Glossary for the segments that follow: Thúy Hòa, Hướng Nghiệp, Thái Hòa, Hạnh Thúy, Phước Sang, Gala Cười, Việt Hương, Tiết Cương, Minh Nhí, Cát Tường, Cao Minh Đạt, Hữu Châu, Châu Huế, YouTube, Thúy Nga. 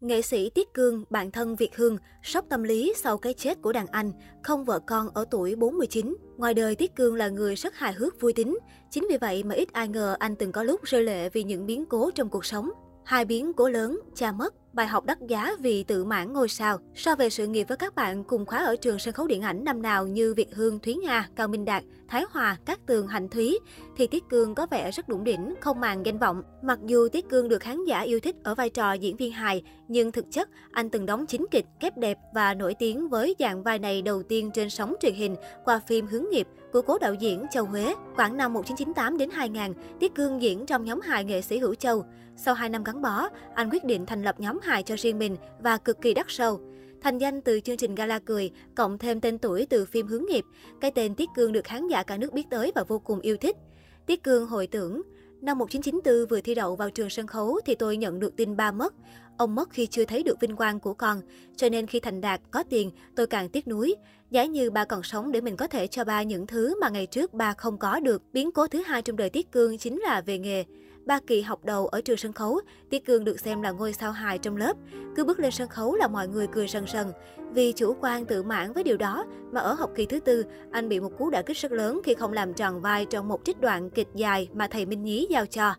Nghệ sĩ Tiết Cương, bạn thân Việt Hương, sốc tâm lý sau cái chết của đàn anh, không vợ con ở tuổi 49. Ngoài đời, Tiết Cương là người rất hài hước vui tính. Chính vì vậy mà ít ai ngờ anh từng có lúc rơi lệ vì những biến cố trong cuộc sống. Hai biến cố lớn, cha mất, bài học đắt giá vì tự mãn ngôi sao. So về sự nghiệp với các bạn cùng khóa ở trường sân khấu điện ảnh năm nào như Việt Hương, Thúy Nga, Cao Minh Đạt, Thái Hòa, Cát Tường, Hạnh Thúy, thì Tiết Cương có vẻ rất đủng đỉnh, không màng danh vọng. Mặc dù Tiết Cương được khán giả yêu thích ở vai trò diễn viên hài, nhưng thực chất anh từng đóng 9 kịch, kép đẹp và nổi tiếng với dạng vai này đầu tiên trên sóng truyền hình qua phim Hướng Nghiệp của cố đạo diễn Châu Huế. Khoảng năm 1998 đến 2000, Tiết Cương diễn trong nhóm hài nghệ sĩ Hữu Châu. Sau 2 năm gắn bó, anh quyết định thành lập nhóm hài cho riêng mình và cực kỳ đắt sâu. Thành danh từ chương trình Gala Cười, cộng thêm tên tuổi từ phim Hướng Nghiệp, cái tên Tiết Cương được khán giả cả nước biết tới và vô cùng yêu thích. Tiết Cương hồi tưởng, năm 1994 vừa thi đậu vào trường sân khấu thì tôi nhận được tin ba mất. Ông mất khi chưa thấy được vinh quang của con, cho nên khi thành đạt, có tiền, tôi càng tiếc nuối. Giá như ba còn sống để mình có thể cho ba những thứ mà ngày trước ba không có được. Biến cố thứ hai trong đời Tiết Cương chính là về nghề. 3 kỳ học đầu ở trường sân khấu, Tiết Cương được xem là ngôi sao hài trong lớp. Cứ bước lên sân khấu là mọi người cười rần rần. Vì chủ quan tự mãn với điều đó mà ở học kỳ thứ 4, anh bị một cú đả kích rất lớn khi không làm tròn vai trong một trích đoạn kịch dài mà thầy Minh Nhí giao cho.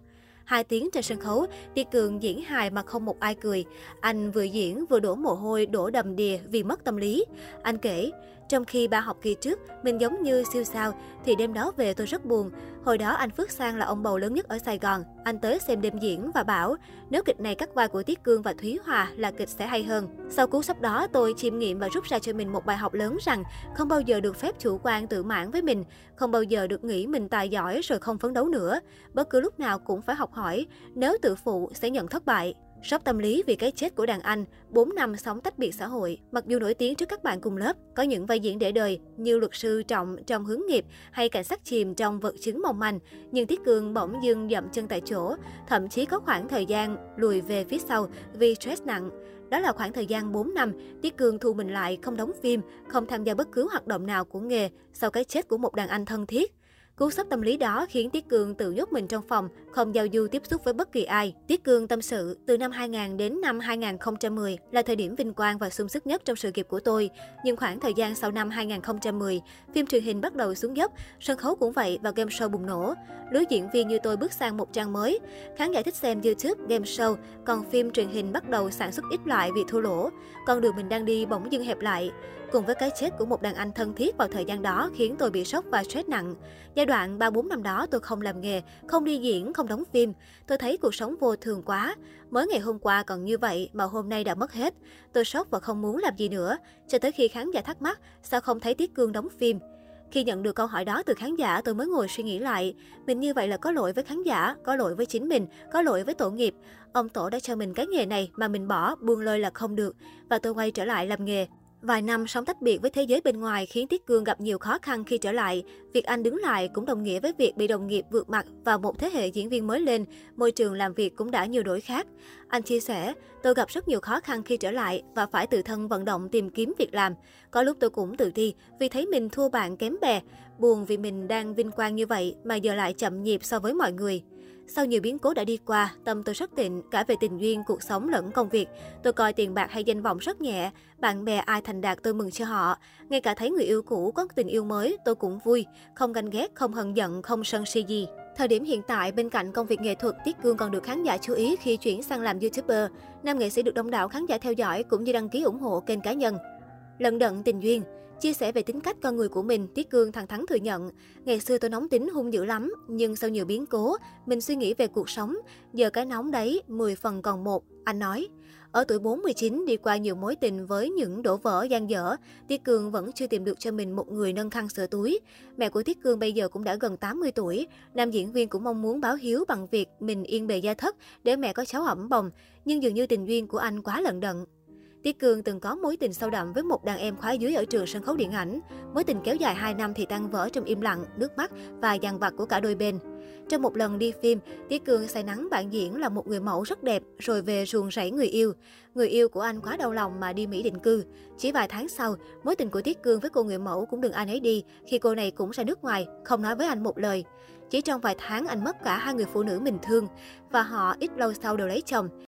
2 tiếng trên sân khấu, Tiết Cương diễn hài mà không một ai cười. Anh vừa diễn vừa đổ mồ hôi, đổ đầm đìa vì mất tâm lý. Anh kể, trong khi 3 học kỳ trước, mình giống như siêu sao, thì đêm đó về tôi rất buồn. Hồi đó anh Phước Sang là ông bầu lớn nhất ở Sài Gòn. Anh tới xem đêm diễn và bảo, nếu kịch này cắt vai của Tiết Cương và Thúy Hòa là kịch sẽ hay hơn. Sau cú sốc đó, tôi chiêm nghiệm và rút ra cho mình một bài học lớn rằng không bao giờ được phép chủ quan tự mãn với mình, không bao giờ được nghĩ mình tài giỏi rồi không phấn đấu nữa. Bất cứ lúc nào cũng phải học hỏi, nếu tự phụ sẽ nhận thất bại. Sốc tâm lý vì cái chết của đàn anh, 4 năm sống tách biệt xã hội. Mặc dù nổi tiếng trước các bạn cùng lớp, có những vai diễn để đời như luật sư Trọng trong Hướng Nghiệp hay cảnh sát chìm trong Vật Chứng Mong Manh, nhưng Tiết Cương bỗng dưng dậm chân tại chỗ, thậm chí có khoảng thời gian lùi về phía sau vì stress nặng. Đó là khoảng thời gian 4 năm, Tiết Cương thu mình lại, không đóng phim, không tham gia bất cứ hoạt động nào của nghề sau cái chết của một đàn anh thân thiết. Cú sốc tâm lý đó khiến Tiết Cương tự nhốt mình trong phòng, không giao du tiếp xúc với bất kỳ ai. Tiết Cương tâm sự, từ năm 2000 đến năm 2010 là thời điểm vinh quang và sung sức nhất trong sự nghiệp của tôi. Nhưng khoảng thời gian sau năm 2010, phim truyền hình bắt đầu xuống dốc, sân khấu cũng vậy và game show bùng nổ. Lứa diễn viên như tôi bước sang một trang mới. Khán giả thích xem YouTube, game show, còn phim truyền hình bắt đầu sản xuất ít loại vì thua lỗ. Con đường mình đang đi bỗng dưng hẹp lại. Cùng với cái chết của một đàn anh thân thiết vào thời gian đó khiến tôi bị sốc và stress nặng. Giai đoạn 3-4 năm đó tôi không làm nghề, không đi diễn, không đóng phim. Tôi thấy cuộc sống vô thường quá. Mới ngày hôm qua còn như vậy mà hôm nay đã mất hết. Tôi sốc và không muốn làm gì nữa. Cho tới khi khán giả thắc mắc, sao không thấy Tiết Cương đóng phim? Khi nhận được câu hỏi đó từ khán giả, tôi mới ngồi suy nghĩ lại. Mình như vậy là có lỗi với khán giả, có lỗi với chính mình, có lỗi với tổ nghiệp. Ông tổ đã cho mình cái nghề này mà mình bỏ, buông lơi là không được. Và tôi quay trở lại làm nghề. Vài năm sống tách biệt với thế giới bên ngoài khiến Tiết Cương gặp nhiều khó khăn khi trở lại. Việc anh đứng lại cũng đồng nghĩa với việc bị đồng nghiệp vượt mặt và một thế hệ diễn viên mới lên, môi trường làm việc cũng đã nhiều đổi khác. Anh chia sẻ, tôi gặp rất nhiều khó khăn khi trở lại và phải tự thân vận động tìm kiếm việc làm. Có lúc tôi cũng tự ti vì thấy mình thua bạn kém bè, buồn vì mình đang vinh quang như vậy mà giờ lại chậm nhịp so với mọi người. Sau nhiều biến cố đã đi qua, tâm tôi rất tịnh, cả về tình duyên, cuộc sống lẫn công việc. Tôi coi tiền bạc hay danh vọng rất nhẹ. Bạn bè ai thành đạt tôi mừng cho họ. Ngay cả thấy người yêu cũ có tình yêu mới, tôi cũng vui. Không ganh ghét, không hận giận, không sân si gì. Thời điểm hiện tại, bên cạnh công việc nghệ thuật, Tiết Cương còn được khán giả chú ý khi chuyển sang làm YouTuber. Nam nghệ sĩ được đông đảo khán giả theo dõi cũng như đăng ký ủng hộ kênh cá nhân. Lận đận tình duyên. Chia sẻ về tính cách con người của mình, Tiết Cương thẳng thắn thừa nhận, ngày xưa tôi nóng tính hung dữ lắm, nhưng sau nhiều biến cố, mình suy nghĩ về cuộc sống, giờ cái nóng đấy 10 phần còn 1, anh nói. Ở tuổi 49, đi qua nhiều mối tình với những đổ vỡ dang dở, Tiết Cương vẫn chưa tìm được cho mình một người nâng khăn sửa túi. Mẹ của Tiết Cương bây giờ cũng đã gần 80 tuổi, nam diễn viên cũng mong muốn báo hiếu bằng việc mình yên bề gia thất để mẹ có cháu ẩm bồng, nhưng dường như tình duyên của anh quá lận đận. Tiết Cương từng có mối tình sâu đậm với một đàn em khóa dưới ở trường sân khấu điện ảnh. Mối tình kéo dài 2 năm thì tan vỡ trong im lặng, nước mắt và dằn vặt của cả đôi bên. Trong một lần đi phim, Tiết Cương say nắng bạn diễn là một người mẫu rất đẹp rồi về ruồng rẫy người yêu. Người yêu của anh quá đau lòng mà đi Mỹ định cư. Chỉ vài tháng sau, mối tình của Tiết Cương với cô người mẫu cũng đừng anh ấy đi khi cô này cũng ra nước ngoài, không nói với anh một lời. Chỉ trong vài tháng anh mất cả 2 người phụ nữ mình thương và họ ít lâu sau đều lấy chồng.